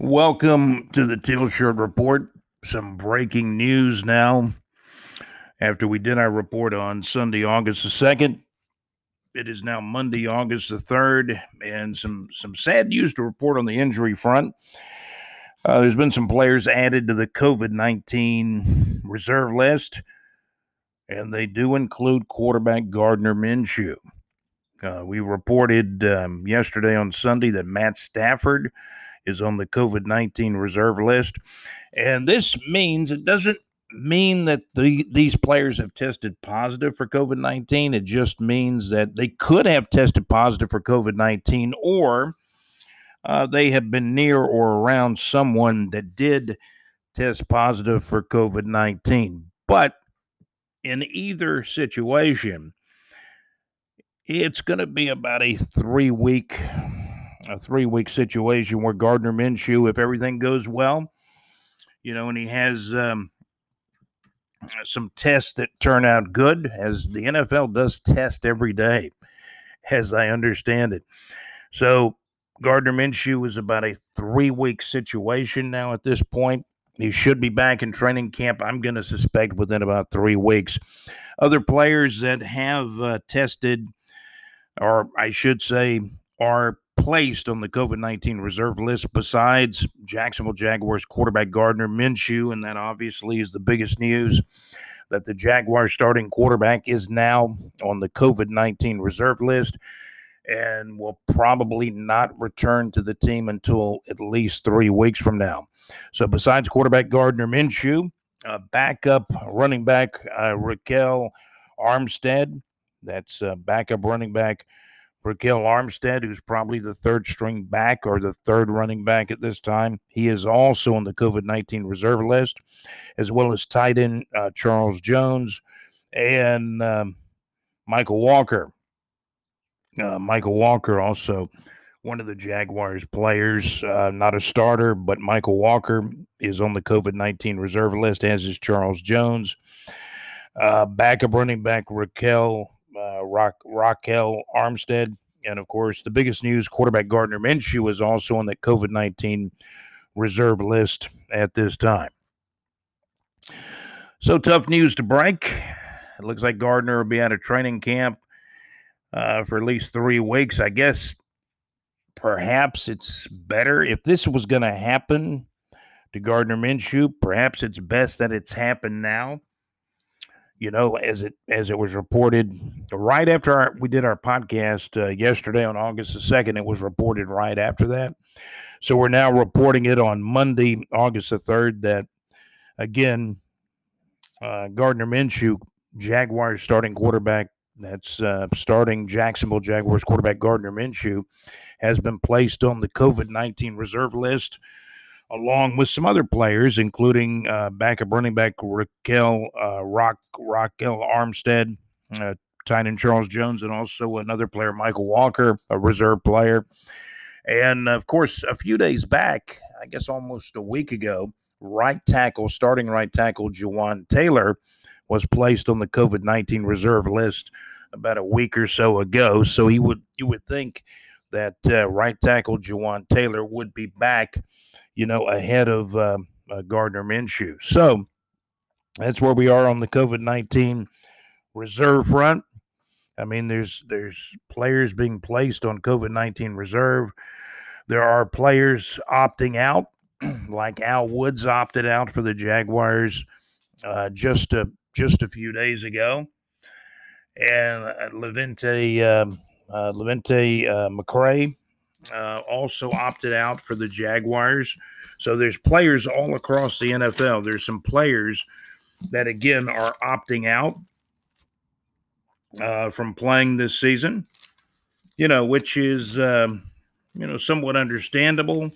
Welcome to the Teal Shirt Report. Some breaking news now. After we did our report on Sunday, August the 2nd, it is now Monday, August the 3rd, and some sad news to report on the injury front. There's been some players added to the COVID-19 reserve list, and they do include quarterback Gardner Minshew. We reported yesterday on Sunday that Matt Stafford is on the COVID-19 reserve list. And this means, it doesn't mean that these players have tested positive for COVID-19. It just means that they could have tested positive for COVID-19, or they have been near or around someone that did test positive for COVID-19. But in either situation, it's going to be about a three-week situation where Gardner Minshew, if everything goes well, you know, and he has some tests that turn out good, as the NFL does test every day, as I understand it. So Gardner Minshew is about a 3-week situation now at this point. He should be back in training camp, I'm going to suspect, within about 3 weeks. Other players that have tested, or I should say, are placed on the COVID-19 reserve list besides Jacksonville Jaguars quarterback Gardner Minshew, and that obviously is the biggest news, that the Jaguars starting quarterback is now on the COVID-19 reserve list and will probably not return to the team until at least 3 weeks from now. So besides quarterback Gardner Minshew, backup running back Raquel Armstead, that's backup running back Raquel Armstead, who's probably the third string back or the third running back at this time. He is also on the COVID-19 reserve list, as well as tight end Charles Jones and Michael Walker. Michael Walker, also one of the Jaguars players, not a starter, but Michael Walker is on the COVID-19 reserve list, as is Charles Jones. Backup running back Raquel Armstead. And, of course, the biggest news, quarterback Gardner Minshew is also on the COVID-19 reserve list at this time. So, tough news to break. It looks like Gardner will be out of training camp for at least 3 weeks. I guess perhaps it's better. If this was going to happen to Gardner Minshew, perhaps it's best that it's happened now. You know, as it was reported right after we did our podcast yesterday on August the 2nd, it was reported right after that. So we're now reporting it on Monday, August the 3rd, that, again, Gardner Minshew, Jaguars starting quarterback, that's starting Jacksonville Jaguars quarterback Gardner Minshew, has been placed on the COVID-19 reserve list, along with some other players, including backup running back Raquel Armstead, tight end Charles Jones, and also another player, Michael Walker, a reserve player. And, of course, a few days back, I guess almost a week ago, starting right tackle Jawaan Taylor was placed on the COVID-19 reserve list about a week or so ago. So you would think that right tackle Jawaan Taylor would be back, you know, ahead of Gardner Minshew. So that's where we are on the COVID-19 reserve front. I mean, there's players being placed on COVID-19 reserve. There are players opting out, like Al Woods opted out for the Jaguars just a few days ago, and Leavonte McCray also opted out for the Jaguars. So there's players all across the NFL. There's some players that, again, are opting out from playing this season, you know, which is, somewhat understandable.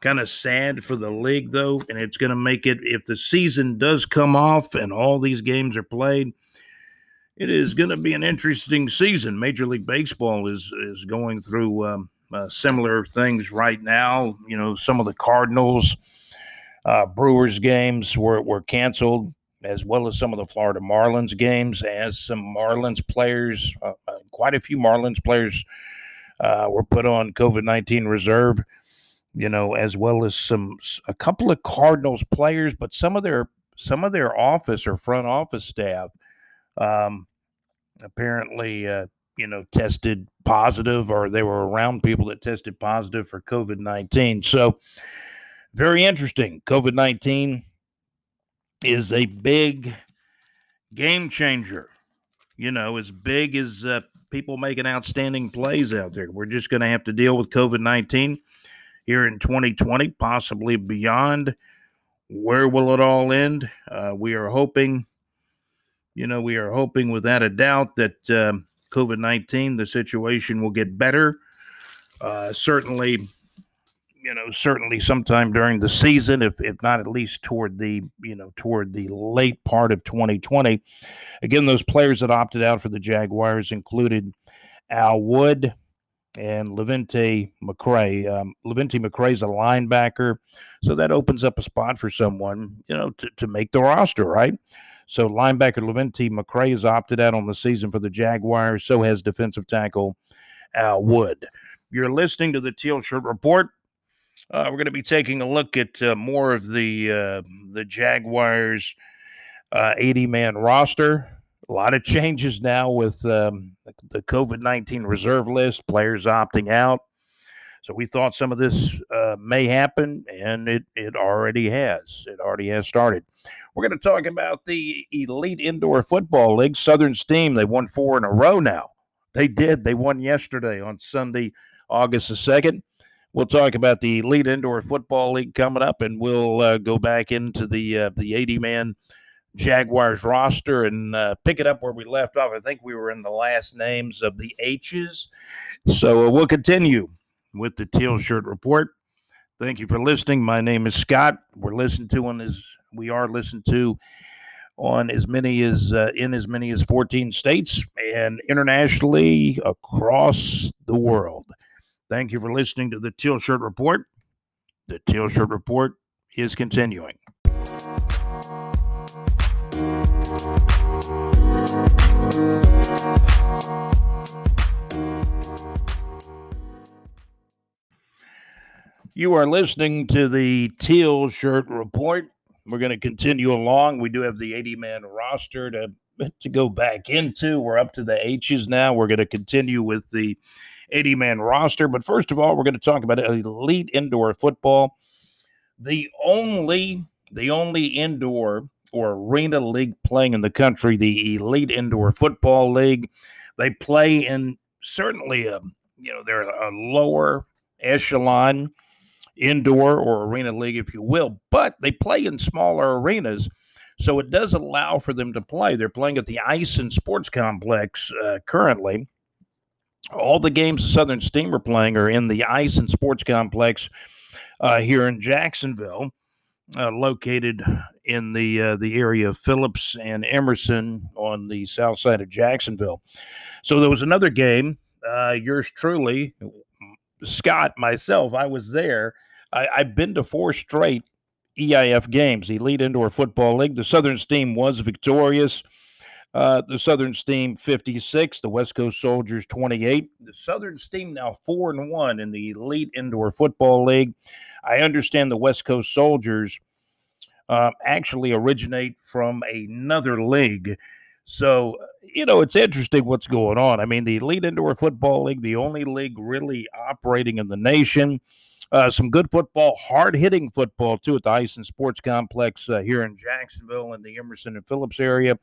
Kind of sad for the league, though, and it's going to make it, if the season does come off and all these games are played, it is going to be an interesting season. Major League Baseball is going through similar things right now. You know, some of the Cardinals, Brewers games were canceled, as well as some of the Florida Marlins games, as some Marlins players, quite a few Marlins players were put on COVID-19 reserve. you know, as well as a couple of Cardinals players, but some of their office or front office staff apparently, you know, tested positive, or they were around people that tested positive for COVID-19. So very interesting. COVID-19 is a big game changer, you know, as big as people making outstanding plays out there. We're just going to have to deal with COVID-19 here in 2020, possibly beyond. Where will it all end? We are hoping, you know, without a doubt that COVID-19, the situation will get better. Certainly sometime during the season, if not at least toward the late part of 2020. Again, those players that opted out for the Jaguars included Al Woods and Leavonte McCray. Leavonte McCray's a linebacker, so that opens up a spot for someone, you know, to make the roster, right? So linebacker Leavonte McCray has opted out on the season for the Jaguars. So has defensive tackle Al Woods. You're listening to the Teal Shirt Report. We're going to be taking a look at more of the Jaguars' 80-man roster. A lot of changes now with the COVID-19 reserve list, players opting out. So we thought some of this may happen, and it already has. It already has started. We're going to talk about the Elite Indoor Football League. Southern Steam, they won 4 in a row now. They did. They won yesterday on Sunday, August the 2nd. We'll talk about the Elite Indoor Football League coming up, and we'll go back into the 80-man Jaguars roster and pick it up where we left off. I think we were in the last names of the H's. So we'll continue with the Teal Shirt Report. Thank you for listening. My name is Scott. We are listened to in as many as 14 states and internationally across the world. Thank you for listening to the Teal Shirt Report. The Teal Shirt Report is continuing. You are listening to the Teal Shirt Report. We're going to continue along. We do have the 80-man roster to go back into. We're up to the H's now. We're going to continue with the 80-man roster. But first of all, we're going to talk about Elite Indoor Football, the only indoor or arena league playing in the country, the Elite Indoor Football League. They play in certainly they're a lower echelon indoor or arena league, if you will, but they play in smaller arenas, so it does allow for them to play. They're playing at the Ice and Sports Complex currently. All the games the Southern Steam are playing are in the Ice and Sports Complex here in Jacksonville, located in the area of Phillips and Emerson on the south side of Jacksonville. So there was another game. Yours truly, Scott, myself, I was there. I've been to 4 straight EIF games, Elite Indoor Football League. The Southern Steam was victorious. The Southern Steam 56, the West Coast Soldiers 28. The Southern Steam now 4-1 in the Elite Indoor Football League. I understand the West Coast Soldiers actually originate from another league. So, you know, it's interesting what's going on. I mean, the Elite Indoor Football League, the only league really operating in the nation. Some good football, hard-hitting football, too, at the Ice and Sports Complex here in Jacksonville in the Emerson and Phillips area.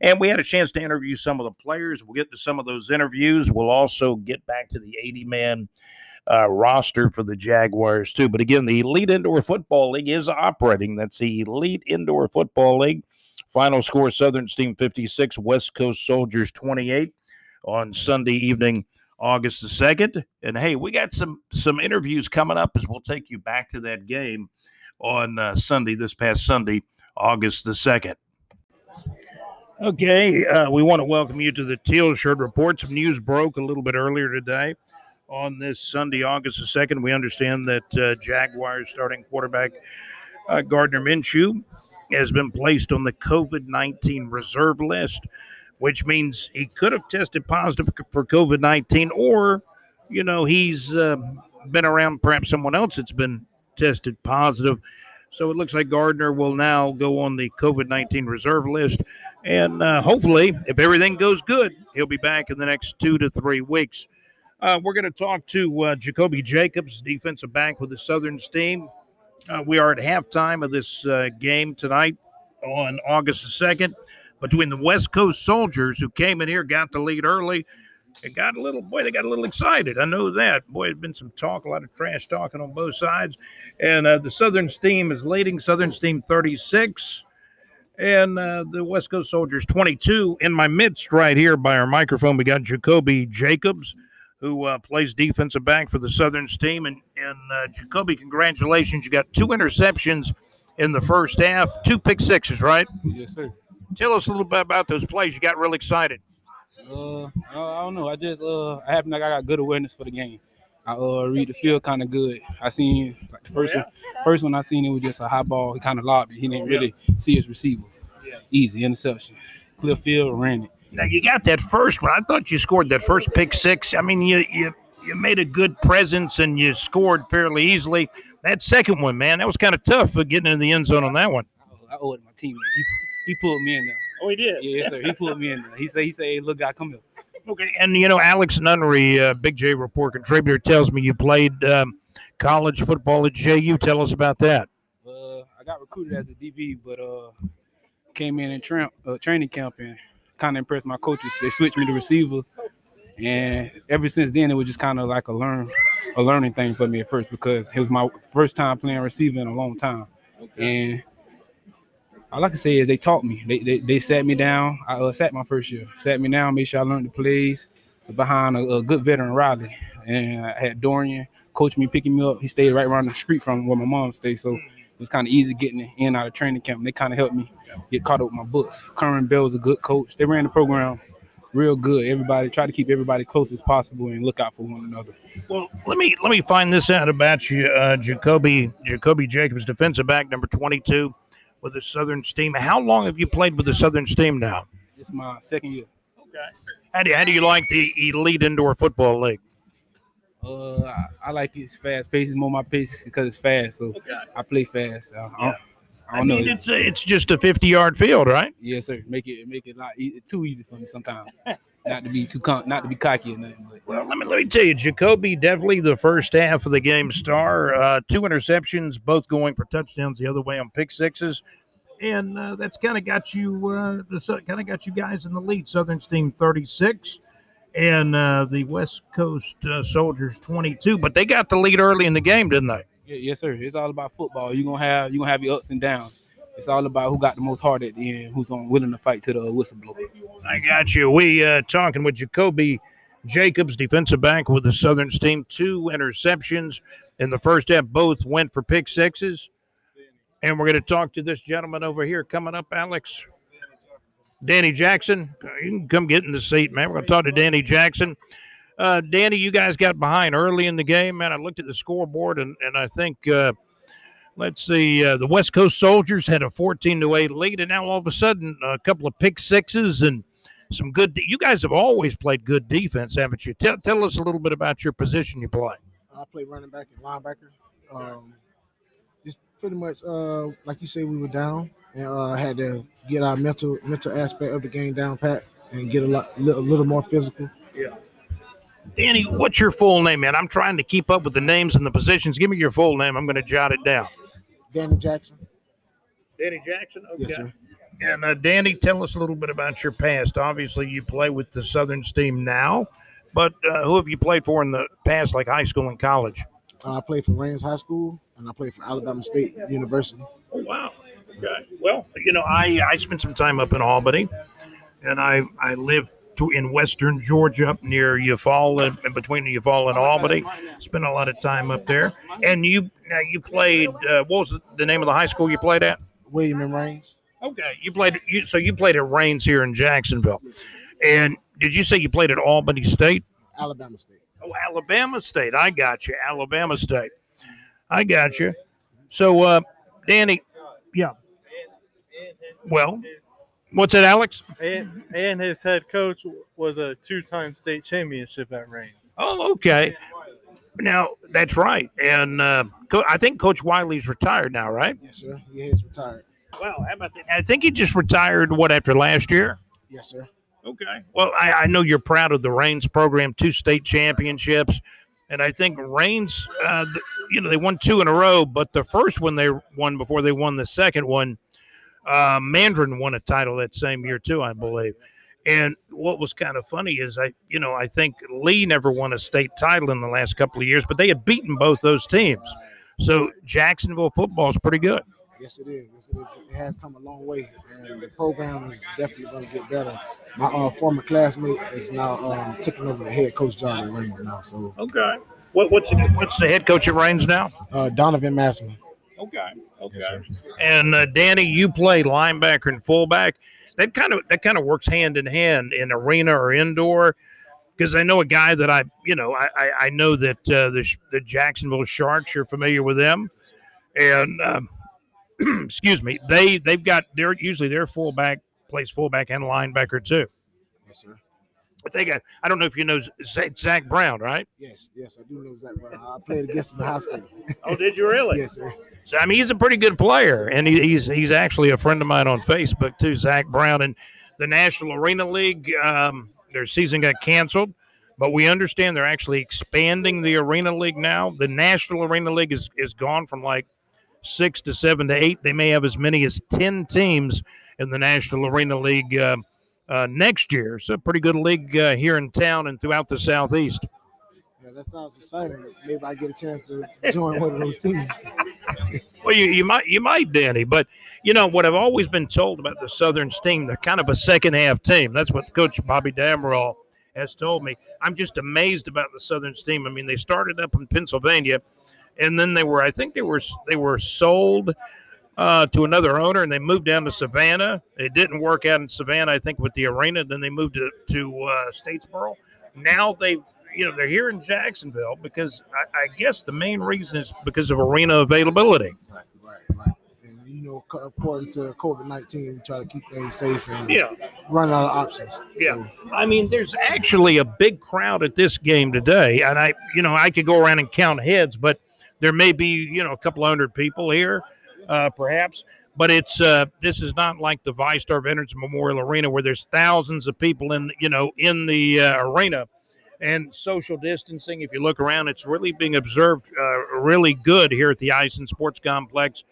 And we had a chance to interview some of the players. We'll get to some of those interviews. We'll also get back to the 80-man roster for the Jaguars, too. But, again, the Elite Indoor Football League is operating. That's the Elite Indoor Football League. Final score, Southern Steam 56, West Coast Soldiers 28 on Sunday evening, August the 2nd. And, hey, we got some interviews coming up as we'll take you back to that game on this past Sunday, August the 2nd. Okay, we want to welcome you to the Teal Shirt Report. Some news broke a little bit earlier today on this Sunday, August the 2nd. We understand that Jaguars starting quarterback Gardner Minshew has been placed on the COVID-19 reserve list, which means he could have tested positive for COVID-19, or, you know, he's been around perhaps someone else that's been tested positive. So it looks like Gardner will now go on the COVID-19 reserve list. And hopefully, if everything goes good, he'll be back in the next 2 to 3 weeks. We're going to talk to Jacoby Jacobs, defensive back with the Southern Steam. We are at halftime of this game tonight on August the 2nd between the West Coast Soldiers, who came in here, got the lead early. They got a little excited. I know that. Boy, there's been some talk, a lot of trash talking on both sides. And the Southern Steam is leading, Southern Steam 36. And the West Coast Soldiers 22. In my midst right here by our microphone, we got Jacoby Jacobs, who plays defensive back for the Southern Steam. And Jacoby, congratulations. You got 2 interceptions in the first half, 2 pick sixes, right? Yes, sir. Tell us a little bit about those plays. You got real excited. I don't know. I happen like I got good awareness for the game. I read the field kind of good. I seen like the first one I seen, it was just a high ball. He kind of lobbed it. He didn't really see his receiver. Yeah. Easy interception. Clear field, ran it. Now, you got that first one. I thought you scored that first pick six. I mean, you made a good presence, and you scored fairly easily. That second one, man, that was kind of tough for getting in the end zone on that one. I owe it to my teammate. He pulled me in there. Oh, he did? Yeah, sir. He pulled me in there. He said, hey, look, guy, come here. Okay, and, you know, Alex Nunnery, Big J Report contributor, tells me you played college football at JU. Tell us about that. I got recruited as a DB, but came in training camp and kind of impressed my coaches. They switched me to receiver, and ever since then it was just kind of like a learning thing for me at first, because it was my first time playing receiver in a long time. Okay. And all I can say is they taught me. They sat me down. I sat my first year, sat me down, made sure I learned the plays behind a good veteran, Riley, and I had Dorian coach me, picking me up. He stayed right around the street from where my mom stayed, so it was kind of easy getting in and out of training camp. And they kind of helped me get caught up with my books. Curran Bell's a good coach. They ran the program real good. Everybody tried to keep everybody close as possible and look out for one another. Well, let me find this out about you, Jacoby Jacobs, defensive back number 22 with the Southern Steam. How long have you played with the Southern Steam now? It's my second year. Okay. How do you like the Elite Indoor Football League? I like it. It's fast pace. It's more my pace because it's fast, so okay. I play fast. I mean, it's just a 50-yard field, right? Yes, sir. Make it a lot too easy for me sometimes. not to be cocky or nothing. But. Well, let me tell you, Jacoby, definitely the first half of the game star. 2 interceptions, both going for touchdowns. The other way on pick sixes, and that's kind of got you. Kind of got you guys in the lead. Southern Steam 36. And the West Coast Soldiers 22, but they got the lead early in the game, didn't they? Yes, sir. It's all about football. You're gonna have your ups and downs. It's all about who got the most heart at the end, who's willing to fight to the whistleblower. I got you. We talking with Jacoby Jacobs, defensive back with the Southern Steam. 2 interceptions in the first half. Both went for pick sixes. And we're going to talk to this gentleman over here coming up, Alex. Danny Jackson. You can come get in the seat, man. We're going to talk to Danny Jackson. Danny, you guys got behind early in the game, man. I looked at the scoreboard, and I think, let's see, the West Coast Soldiers had a 14-8 lead, and now all of a sudden a couple of pick sixes and some good you guys have always played good defense, haven't you? Tell us a little bit about your position you play. I play running back and linebacker. Just pretty much, like you say, we were down. And had to get our mental aspect of the game down pat and get a little more physical. Yeah. Danny, what's your full name, man? I'm trying to keep up with the names and the positions. Give me your full name. I'm going to jot it down. Danny Jackson. Danny Jackson? Okay. Yes, sir. And, Danny, tell us a little bit about your past. Obviously, you play with the Southern Steam now, but who have you played for in the past, like high school and college? I played for Rains High School, and I played for Alabama State University. Oh, wow. Okay. Well, you know, I spent some time up in Albany, and I lived in western Georgia up near Eufaula, in between Eufaula and Albany. Spent a lot of time up there. And you played, what was the name of the high school you played at? William and Rains. Okay. You played at Rains here in Jacksonville. And did you say you played at Albany State? Alabama State. Oh, Alabama State. I got you. Alabama State. I got you. So, Danny, yeah. Well, what's it, Alex? And his head coach was a 2-time state championship at Rain. Oh, okay. Now, that's right. And I think Coach Wiley's retired now, right? Yes, sir. He is retired. Well, how about that? I think he just retired, what, after last year? Yes, sir. Okay. Well, I know you're proud of the Reigns program, 2 state championships. And I think Reigns, they won 2 in a row, but the first one they won before they won the second one, Mandarin won a title that same year too, I believe. And what was kind of funny is I think Lee never won a state title in the last couple of years, but they had beaten both those teams. So Jacksonville football is pretty good. Yes, it is. It has come a long way, and the program is definitely going to get better. My former classmate is now taking over the head coach job at Reigns now. So okay, what's the head coach at Reigns now? Donovan Masson. Okay. Yes, sir. And Danny, you play linebacker and fullback. That kind of works hand in hand in arena or indoor, because I know a guy that I know that the Jacksonville Sharks, you're familiar with them, and excuse me, they're usually fullback plays fullback and linebacker too. Yes, sir. But they got, I don't know if you know Zach Brown, right? Yes, I do know Zach Brown. I played against him in high school. Oh, did you really? Yes, sir. So I mean, he's a pretty good player, and he's actually a friend of mine on Facebook too, Zach Brown. And the National Arena League, their season got canceled, but we understand they're actually expanding the Arena League now. The National Arena League is gone from like 6 to 7 to 8. They may have as many as 10 teams in the National Arena League next year. So pretty good league here in town and throughout the Southeast. Yeah, that sounds exciting. Maybe I get a chance to join one of those teams. Well, you might, Danny. But what I've always been told about the Southern Steam, they're kind of a second half team. That's what Coach Bobby Damrell has told me. I'm just amazed about the Southern Steam. I mean, they started up in Pennsylvania, and then they were sold to another owner, and they moved down to Savannah. It didn't work out in Savannah, I think, with the arena. Then they moved to Statesboro. Now they're here in Jacksonville because I guess the main reason is because of arena availability. Right. And according to COVID-19, we try to keep things safe and run out of options. Yeah. So, I mean, there's actually a big crowd at this game today, and I could go around and count heads, but there may be a couple hundred people here. Perhaps, but it's this is not like the VyStar Veterans Memorial Arena where there's thousands of people in the arena, and social distancing. If you look around, it's really being observed really good here at the Ice and Sports Complex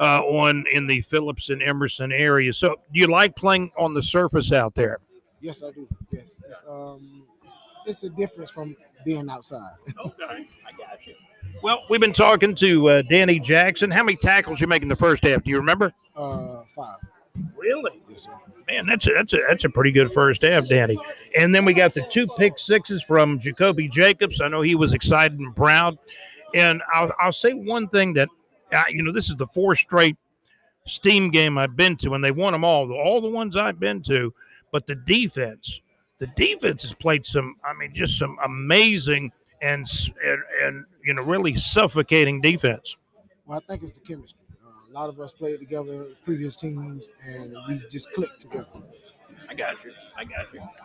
in the Phillips and Emerson area. So, do you like playing on the surface out there? Yes, I do. Yes, it's a difference from being outside. Okay, I got you. Well, we've been talking to Danny Jackson. How many tackles you make in the first half? Do you remember? 5. Really? Yes, sir. Man, that's a pretty good first half, Danny. And then we got the 2 pick sixes from Jacoby Jacobs. I know he was excited and proud. And I'll say one thing that this is the 4th straight Steam game I've been to, and they won them all the ones I've been to. But the defense has played some amazing. And really suffocating defense. Well, I think it's the chemistry. A lot of us played together, previous teams, and we just clicked together. I got you.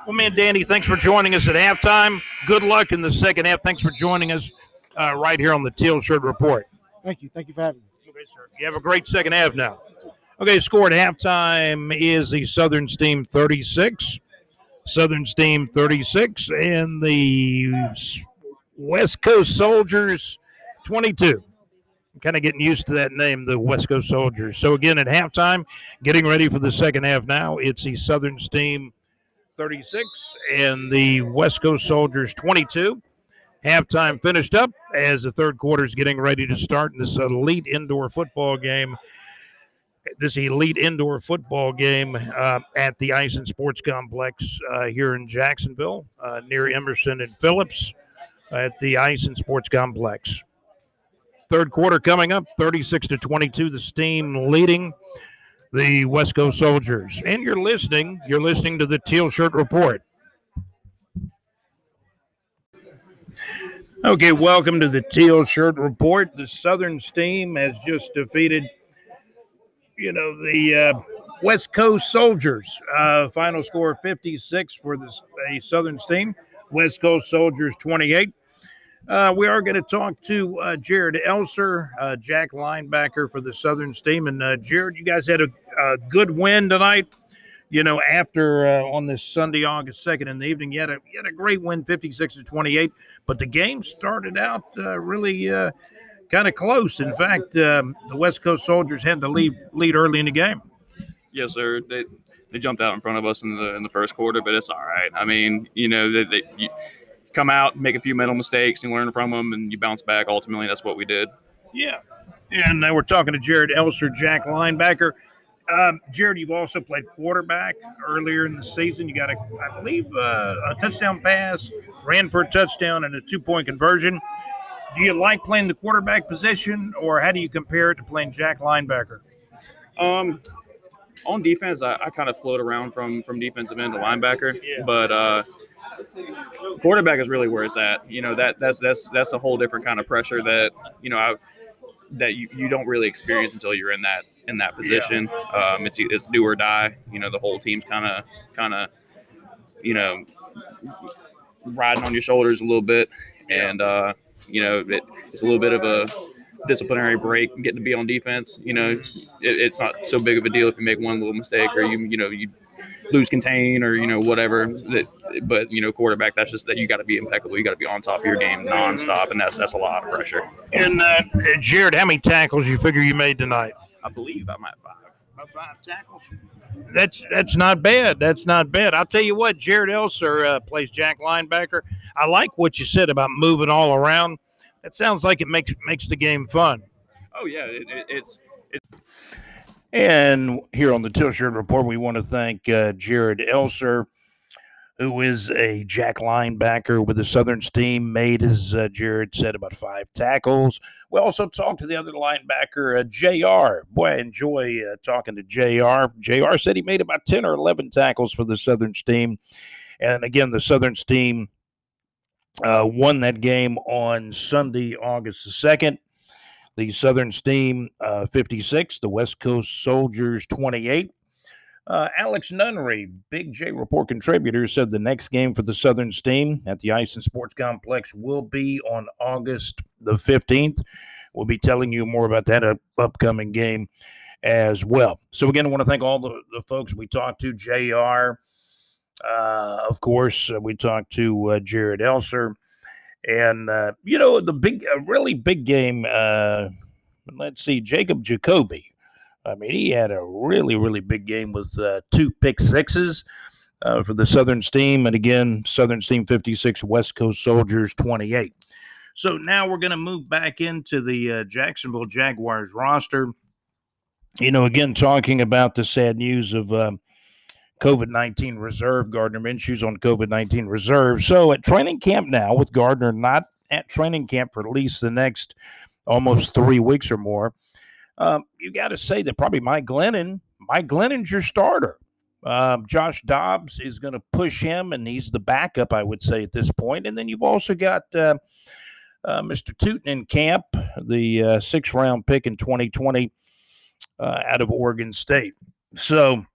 Well, man, Danny, thanks for joining us at halftime. Good luck in the second half. Thanks for joining us right here on the Teal Shirt Report. Thank you. Thank you for having me. Okay, sir. You have a great second half now. Okay, score at halftime is the Southern Steam 36. Southern Steam 36 and the West Coast Soldiers 22. I'm kind of getting used to that name, the West Coast Soldiers. So again, at halftime, getting ready for the second half now, it's the Southern Steam 36 and the West Coast Soldiers 22. Halftime finished up as the third quarter is getting ready to start in this elite indoor football game. This elite indoor football game at the Ice and Sports Complex here in Jacksonville, near Emerson and Phillips. At the Ice and Sports Complex. Third quarter coming up, 36-22, the Steam leading the West Coast Soldiers. And you're listening to the Teal Shirt Report. Okay, welcome to the Teal Shirt Report. The Southern Steam has just defeated, the West Coast Soldiers. Final score 56 for the Southern Steam. West Coast Soldiers 28. We are going to talk to Jared Elser, Jack linebacker for the Southern Steam. And, Jared, you guys had a good win tonight, you know, after on this Sunday, August 2nd in the evening. You had a great win, 56-28. But the game started out really kind of close. In fact, the West Coast Soldiers had the lead early in the game. Yes, sir. They jumped out in front of us in the first quarter, but it's all right. I mean, you know, you come out, make a few mental mistakes, and learn from them, and you bounce back. Ultimately, that's what we did. Yeah. And now we're talking to Jared Elser, Jack linebacker. Jared, you've also played quarterback earlier in the season. You got, I believe, a touchdown pass, ran for a touchdown, and a two-point conversion. Do you like playing the quarterback position, or how do you compare it to playing Jack linebacker? On defense, I kind of float around from defensive end to linebacker, but quarterback is really where it's at. You know, that's a whole different kind of pressure that, you know, you don't really experience until you're in that position. Yeah. It's do or die. You know, the whole team's kind of you know, riding on your shoulders a little bit, and you know, it's a little bit of a disciplinary break, getting to be on defense. You know, it's not so big of a deal if you make one little mistake or you lose contain or, you know, whatever. But, you know, quarterback, that's just that you got to be impeccable. You got to be on top of your game nonstop, and that's a lot of pressure. And Jared, how many tackles you figure you made tonight? I believe I might have 5. About 5 tackles. That's not bad. That's not bad. I'll tell you what, Jared Elser plays Jack linebacker. I like what you said about moving all around. That sounds like it makes the game fun. Oh, yeah. It's. And here on the Till Shirt Report, we want to thank Jared Elser, who is a Jack linebacker with the Southern Steam, made, as Jared said, about 5 tackles. We also talked to the other linebacker, J.R. Boy, I enjoy talking to J.R. J.R. said he made about 10 or 11 tackles for the Southern Steam. And, again, the Southern Steam won that game on Sunday, August the 2nd. The Southern Steam 56, the West Coast Soldiers 28. Alex Nunnery, Big J Report contributor, said the next game for the Southern Steam at the Ice and Sports Complex will be on August the 15th. We'll be telling you more about that upcoming game as well. So, again, I want to thank all the folks we talked to, J.R., of course, we talked to Jared Elser, and you know, the really big game. Let's see, Jacoby. I mean, he had a really big game with 2 pick sixes for the Southern Steam, and again, Southern Steam 56, West Coast Soldiers 28. So now we're going to move back into the Jacksonville Jaguars roster. You know, again, talking about the sad news of COVID-19 reserve. Gardner Minshew's on COVID-19 reserve. So at training camp now, with Gardner not at training camp for at least the next almost 3 weeks or more, you got to say that probably Mike Glennon's your starter. Josh Dobbs is going to push him, and he's the backup, I would say, at this point. And then you've also got Mr. Tootin in camp, the 6th-round pick in 2020 out of Oregon State. So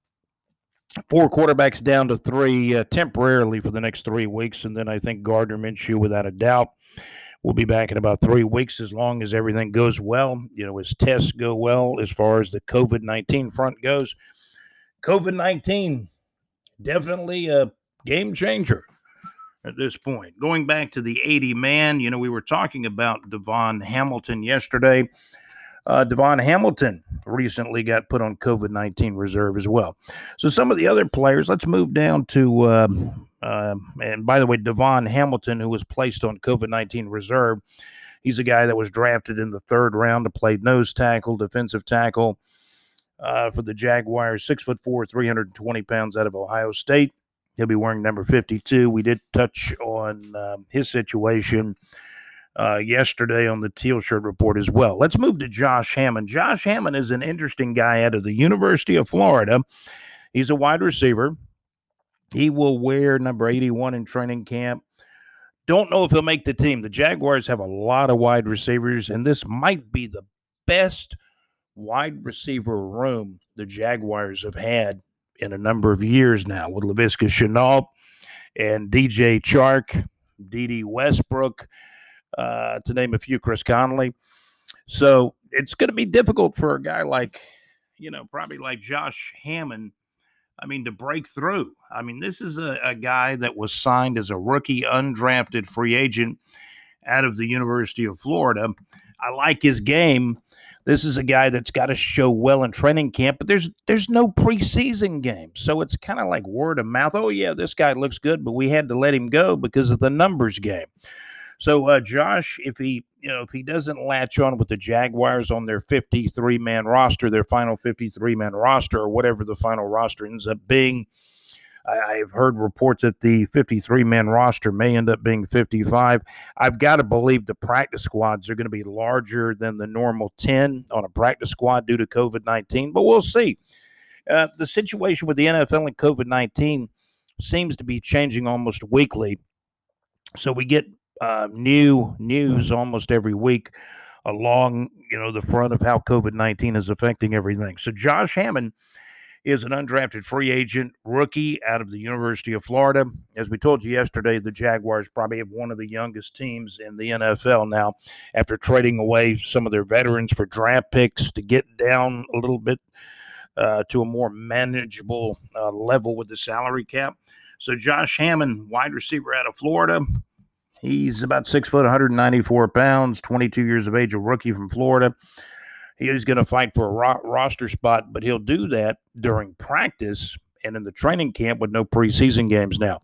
4 quarterbacks down to 3 temporarily for the next 3 weeks, and then I think Gardner Minshew, without a doubt, will be back in about 3 weeks as long as everything goes well. You know, his tests go well as far as the COVID-19 front goes. COVID-19, definitely a game changer at this point. Going back to the 80-man, you know, we were talking about Devin Hamilton yesterday. Devin Hamilton recently got put on COVID-19 reserve as well. So some of the other players, let's move down to, and by the way, Devin Hamilton, who was placed on COVID-19 reserve, he's a guy that was drafted in the 3rd round to play nose tackle, defensive tackle for the Jaguars, 6'4", 320 pounds out of Ohio State. He'll be wearing number 52. We did touch on his situation yesterday on the Teal Shirt Report as well. Let's move to Josh Hammond. Josh Hammond is an interesting guy out of the University of Florida. He's a wide receiver. He will wear number 81 in training camp. Don't know if he'll make the team. The Jaguars have a lot of wide receivers, and this might be the best wide receiver room the Jaguars have had in a number of years now, with Laviska Shenault and DJ Chark, D.D. Westbrook, to name a few, Chris Conley. So it's going to be difficult for a guy like, you know, probably like Josh Hammond, I mean, to break through. I mean, this is a guy that was signed as a rookie, undrafted free agent out of the University of Florida. I like his game. This is a guy that's got to show well in training camp, but there's no preseason game. So it's kind of like word of mouth. Oh, yeah, this guy looks good, but we had to let him go because of the numbers game. So Josh, if he doesn't latch on with the Jaguars on their 53-man roster, their final 53-man roster, or whatever the final roster ends up being, I've heard reports that the 53-man roster may end up being 55. I've got to believe the practice squads are going to be larger than the normal 10 on a practice squad due to COVID-19, but we'll see. The situation with the NFL and COVID-19 seems to be changing almost weekly, so we get new news almost every week along, the front of how COVID-19 is affecting everything. So Josh Hammond is an undrafted free agent rookie out of the University of Florida. As we told you yesterday, the Jaguars probably have one of the youngest teams in the NFL now after trading away some of their veterans for draft picks to get down a little bit to a more manageable level with the salary cap. So Josh Hammond, wide receiver out of Florida, he's about 6 foot, 194 pounds, 22 years of age, a rookie from Florida. He's going to fight for a roster spot, but he'll do that during practice and in the training camp with no preseason games now.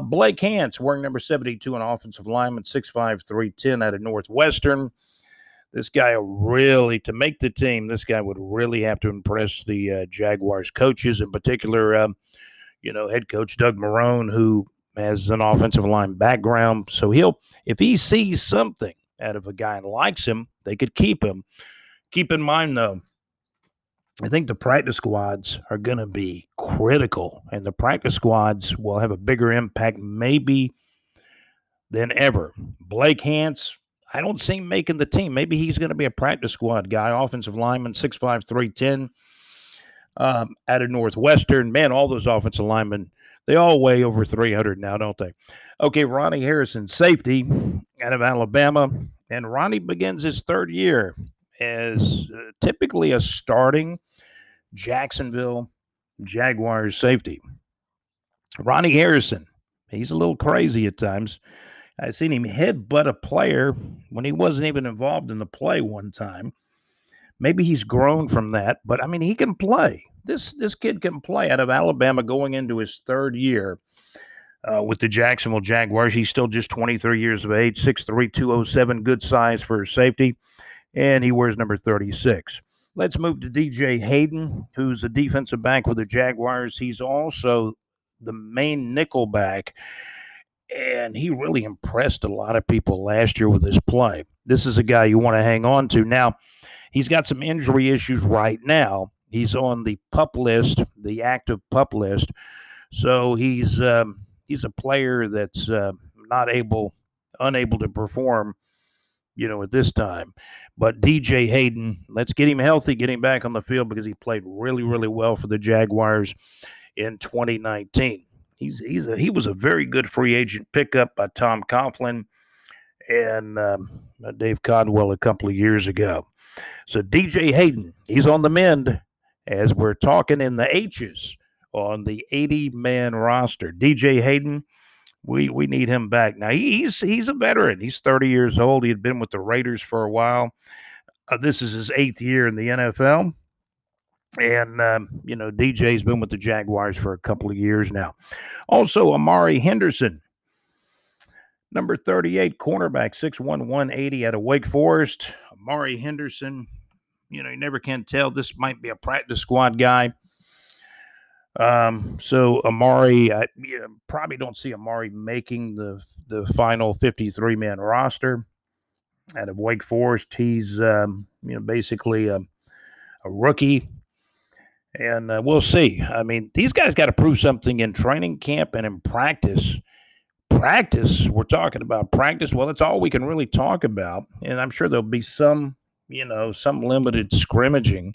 Blake Hance, wearing number 72, an offensive lineman, 6'5", 310 out of Northwestern. This guy really, to make the team, this guy would really have to impress the Jaguars coaches, in particular, head coach Doug Marrone, who has an offensive line background. So if he sees something out of a guy and likes him, they could keep him. Keep in mind, though, I think the practice squads are going to be critical, and the practice squads will have a bigger impact maybe than ever. Blake Hance, I don't see him making the team. Maybe he's going to be a practice squad guy, offensive lineman, 6'5", 310, out of Northwestern. Man, all those offensive linemen, they all weigh over 300 now, don't they? Okay, Ronnie Harrison, safety out of Alabama. And Ronnie begins his third year as typically a starting Jacksonville Jaguars safety. Ronnie Harrison, he's a little crazy at times. I've seen him headbutt a player when he wasn't even involved in the play one time. Maybe he's grown from that, but, I mean, he can play. This kid can play out of Alabama going into his third year with the Jacksonville Jaguars. He's still just 23 years of age, 6'3", 207, good size for safety, and he wears number 36. Let's move to DJ Hayden, who's a defensive back with the Jaguars. He's also the main nickel back, and he really impressed a lot of people last year with his play. This is a guy you want to hang on to. Now, he's got some injury issues right now. He's on the PUP list, the active PUP list. So he's a player that's unable to perform, at this time. But DJ Hayden, let's get him healthy, get him back on the field, because he played really, really well for the Jaguars in 2019. He was a very good free agent pickup by Tom Coughlin and Dave Caldwell a couple of years ago. So DJ Hayden, he's on the mend as we're talking in the H's on the 80-man roster. DJ Hayden, we need him back. Now, he's a veteran. He's 30 years old. He had been with the Raiders for a while. This is his 8th year in the NFL. And, DJ's been with the Jaguars for a couple of years now. Also, Amari Henderson, number 38, cornerback, 6'1", 180 out of Wake Forest. Amari Henderson, you never can tell. This might be a practice squad guy. So Amari, I probably don't see Amari making the final 53-man roster out of Wake Forest. He's, basically a rookie, and we'll see. I mean, these guys got to prove something in training camp and in practice. Practice, we're talking about practice. Well, that's all we can really talk about, and I'm sure there'll be some, some limited scrimmaging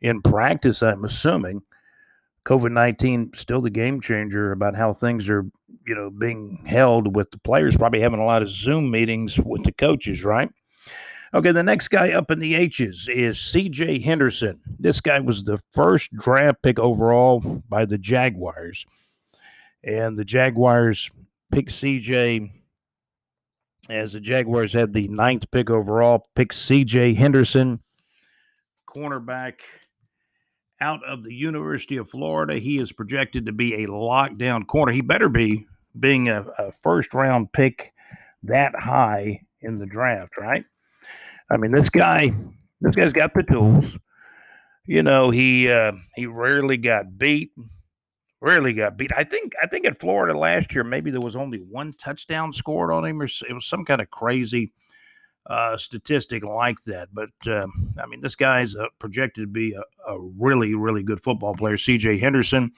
in practice, I'm assuming. COVID-19 still the game changer about how things are, being held, with the players probably having a lot of Zoom meetings with the coaches, right? Okay, the next guy up in the H's is CJ Henderson. This guy was the first draft pick overall by the Jaguars. And the Jaguars picked CJ, as the Jaguars had the 9th pick overall, picked CJ Henderson, cornerback out of the University of Florida. He is projected to be a lockdown corner. He better be, being a first-round pick that high in the draft, right? I mean, this guy's got the tools. He rarely got beat. I think at Florida last year, maybe there was only one touchdown scored on him, or it was some kind of crazy statistic like that. But, I mean, this guy's projected to be a really, really good football player, C.J. Henderson.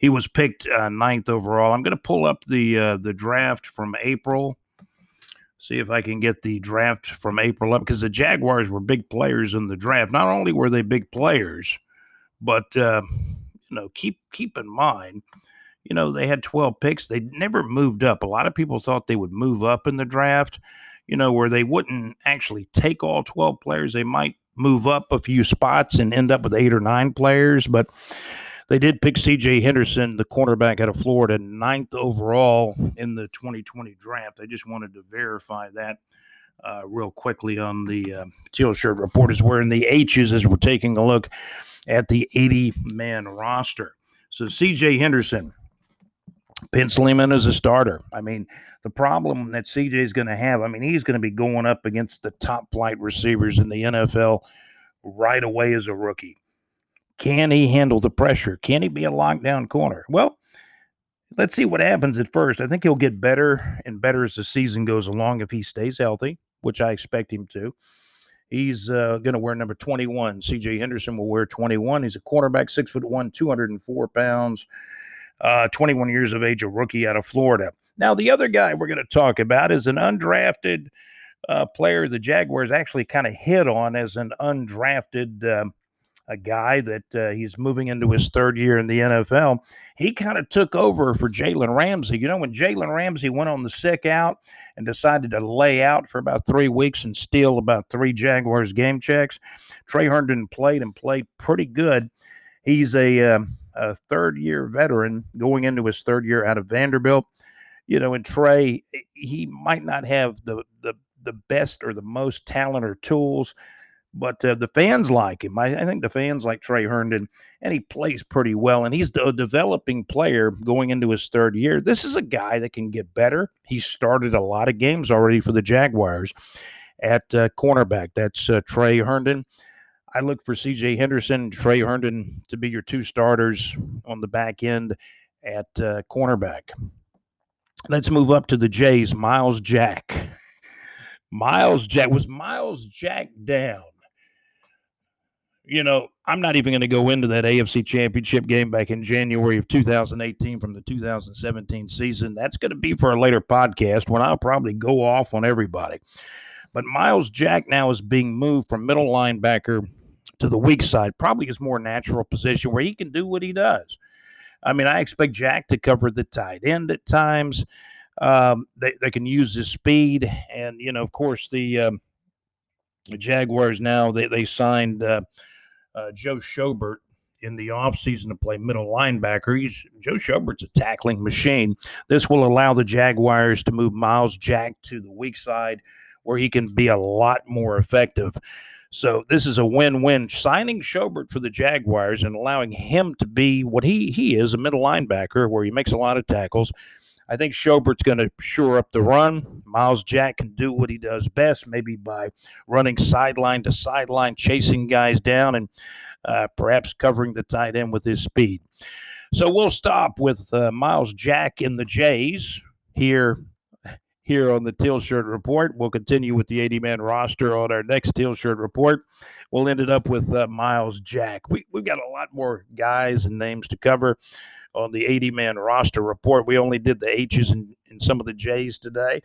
He was picked 9th overall. I'm going to pull up the draft from April, see if I can get the draft from April up, because the Jaguars were big players in the draft. Not only were they big players, but, keep in mind, they had 12 picks. They never moved up. A lot of people thought they would move up in the draft, where they wouldn't actually take all 12 players. They might move up a few spots and end up with 8 or 9 players, but they did pick C.J. Henderson, the cornerback out of Florida, 9th overall in the 2020 draft. I just wanted to verify that real quickly on the Teal Shirt Report, is wearing the H's as we're taking a look at the 80-man roster. So C.J. Henderson, pencil him in as a starter. I mean, the problem that C.J. is going to have, he's going to be going up against the top-flight receivers in the NFL right away as a rookie. Can he handle the pressure? Can he be a lockdown corner? Well, let's see what happens at first. I think he'll get better and better as the season goes along if he stays healthy, which I expect him to. He's going to wear number 21. C.J. Henderson will wear 21. He's a cornerback, 6'1", 204 pounds, 21 years of age, a rookie out of Florida. Now, the other guy we're going to talk about is an undrafted player the Jaguars actually kind of hit on as an undrafted a guy that he's moving into his 3rd year in the NFL. He kind of took over for Jalen Ramsey. When Jalen Ramsey went on the sick out and decided to lay out for about 3 weeks and steal about 3 Jaguars game checks, Tre Herndon played pretty good. He's a 3rd-year veteran going into his 3rd year out of Vanderbilt. And Tre, he might not have the best or the most talent or tools, but the fans like him. I think the fans like Tre Herndon, and he plays pretty well. And he's a developing player going into his 3rd year. This is a guy that can get better. He started a lot of games already for the Jaguars at cornerback. That's Tre Herndon. I look for C.J. Henderson and Tre Herndon to be your 2 starters on the back end at cornerback. Let's move up to the J's. Miles Jack. Miles Jack. Was Miles Jack down? I'm not even going to go into that AFC Championship game back in January of 2018 from the 2017 season. That's going to be for a later podcast when I'll probably go off on everybody. But Miles Jack now is being moved from middle linebacker to the weak side, probably his more natural position where he can do what he does. I expect Jack to cover the tight end at times. They can use his speed. And, of course, the Jaguars now, they signed Joe Schobert in the offseason to play middle linebacker. Joe Schobert's a tackling machine. This will allow the Jaguars to move Miles Jack to the weak side where he can be a lot more effective. So this is a win-win. Signing Schobert for the Jaguars and allowing him to be what he is, a middle linebacker where he makes a lot of tackles. I think Schobert's going to shore up the run. Miles Jack can do what he does best, maybe by running sideline to sideline, chasing guys down, and perhaps covering the tight end with his speed. So we'll stop with Miles Jack and the Jays here on the Teal Shirt Report. We'll continue with the 80-man roster on our next Teal Shirt Report. We'll end it up with Miles Jack. We've got a lot more guys and names to cover on the 80-man roster report. We only did the H's and some of the J's today.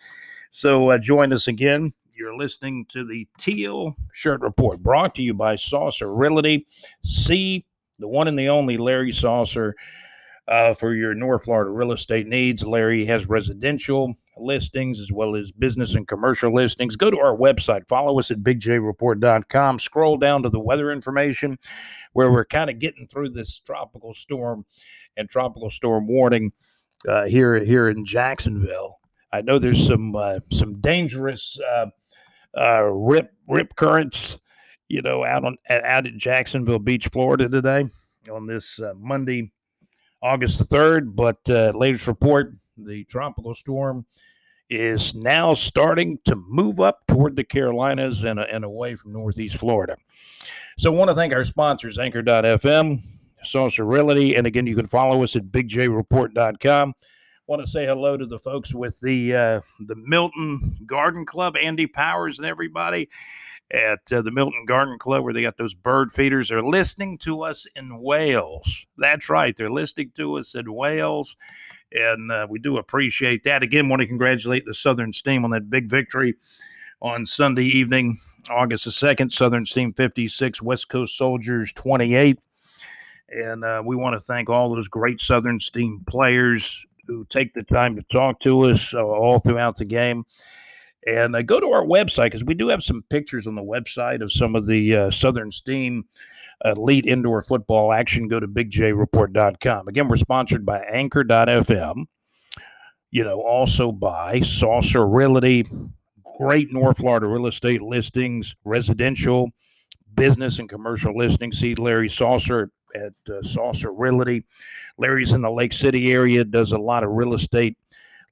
So join us again. You're listening to the Teal Shirt Report, brought to you by Saucer Realty. See the one and the only Larry Saucer for your North Florida real estate needs. Larry has residential listings as well as business and commercial listings. Go to our website. Follow us at bigjreport.com. Scroll down to the weather information where we're kind of getting through this tropical storm and tropical storm warning here in Jacksonville. I know there's some dangerous rip currents, you know, out at Jacksonville Beach, Florida today on this Monday, August the 3rd. But latest report, the tropical storm is now starting to move up toward the Carolinas and away from Northeast Florida. So I want to thank our sponsors, Anchor.fm, Saucer Realty, and again, you can follow us at bigjreport.com. Want to say hello to the folks with the Milton Garden Club, Andy Powers and everybody at the Milton Garden Club where they got those bird feeders. They're listening to us in Wales. That's right. They're listening to us in Wales. And we do appreciate that. Again, want to congratulate the Southern Steam on that big victory on Sunday evening, August the 2nd. Southern Steam 56, West Coast Soldiers 28. And we want to thank all those great Southern Steam players who take the time to talk to us all throughout the game. And go to our website because we do have some pictures on the website of some of the Southern Steam Elite Indoor Football action. Go to bigjreport.com. Again, we're sponsored by Anchor.fm, you know, also by Saucer Realty, great North Florida real estate listings, residential, business, and commercial listings. See Larry Saucer at Saucer Realty. Larry's in the Lake City area, does a lot of real estate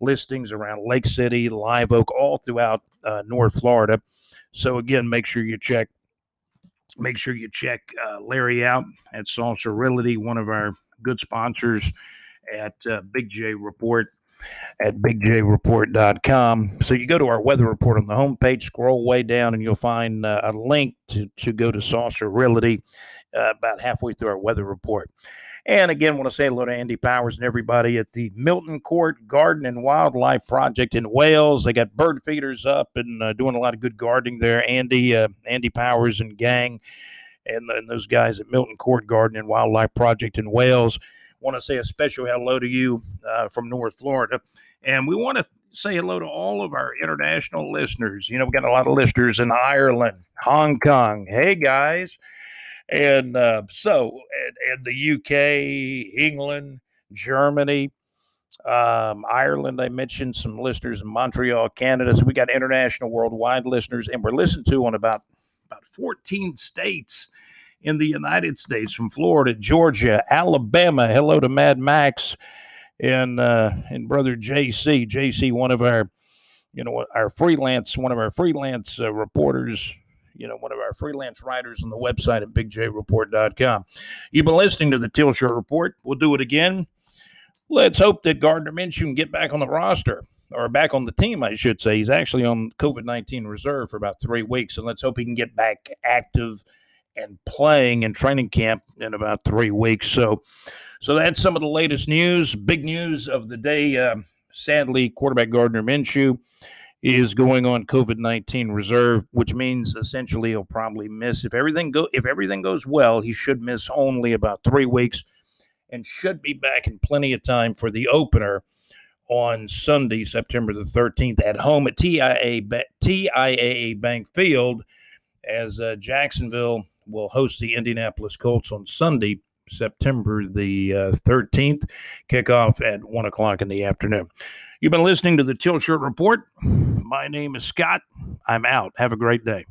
listings around Lake City, Live Oak, all throughout North Florida. So again, make sure you check Larry out at Saucer Realty, one of our good sponsors at Big J Report at bigjreport.com. So you go to our weather report on the homepage, scroll way down, and you'll find a link to go to Saucer Realty about halfway through our weather report. And again, want to say hello to Andy Powers and everybody at the Milton Court Garden and Wildlife Project in Wales. They got bird feeders up and doing a lot of good gardening there. Andy Powers and gang and those guys at Milton Court Garden and Wildlife Project in Wales. Want to say a special hello to you from North Florida. And we want to say hello to all of our international listeners. You know, we got a lot of listeners in Ireland, Hong Kong. Hey, guys. And so the UK, England, Germany, Ireland, I mentioned some listeners in Montreal, Canada. So we got international worldwide listeners, and we're listened to on about 14 states in the United States, from Florida, Georgia, Alabama. Hello to Mad Max and brother JC. JC, one of our freelance reporters, you know, one of our freelance writers on the website at bigjreport.com. You've been listening to the Teal Shirt Report. We'll do it again. Let's hope that Gardner Minshew can get back on the roster, or back on the team, I should say. He's actually on COVID-19 reserve for about 3 weeks, and let's hope he can get back active and playing in training camp in about 3 weeks. So that's some of the latest news, big news of the day. Sadly, quarterback Gardner Minshew is going on COVID-19 reserve, which means essentially he'll probably miss, if everything goes well, he should miss only about 3 weeks and should be back in plenty of time for the opener on Sunday, September the 13th at home at TIAA Bank Field, as Jacksonville will host the Indianapolis Colts on Sunday, September the 13th, kickoff at 1 o'clock in the afternoon. You've been listening to the Teal Shirt Report. My name is Scott. I'm out. Have a great day.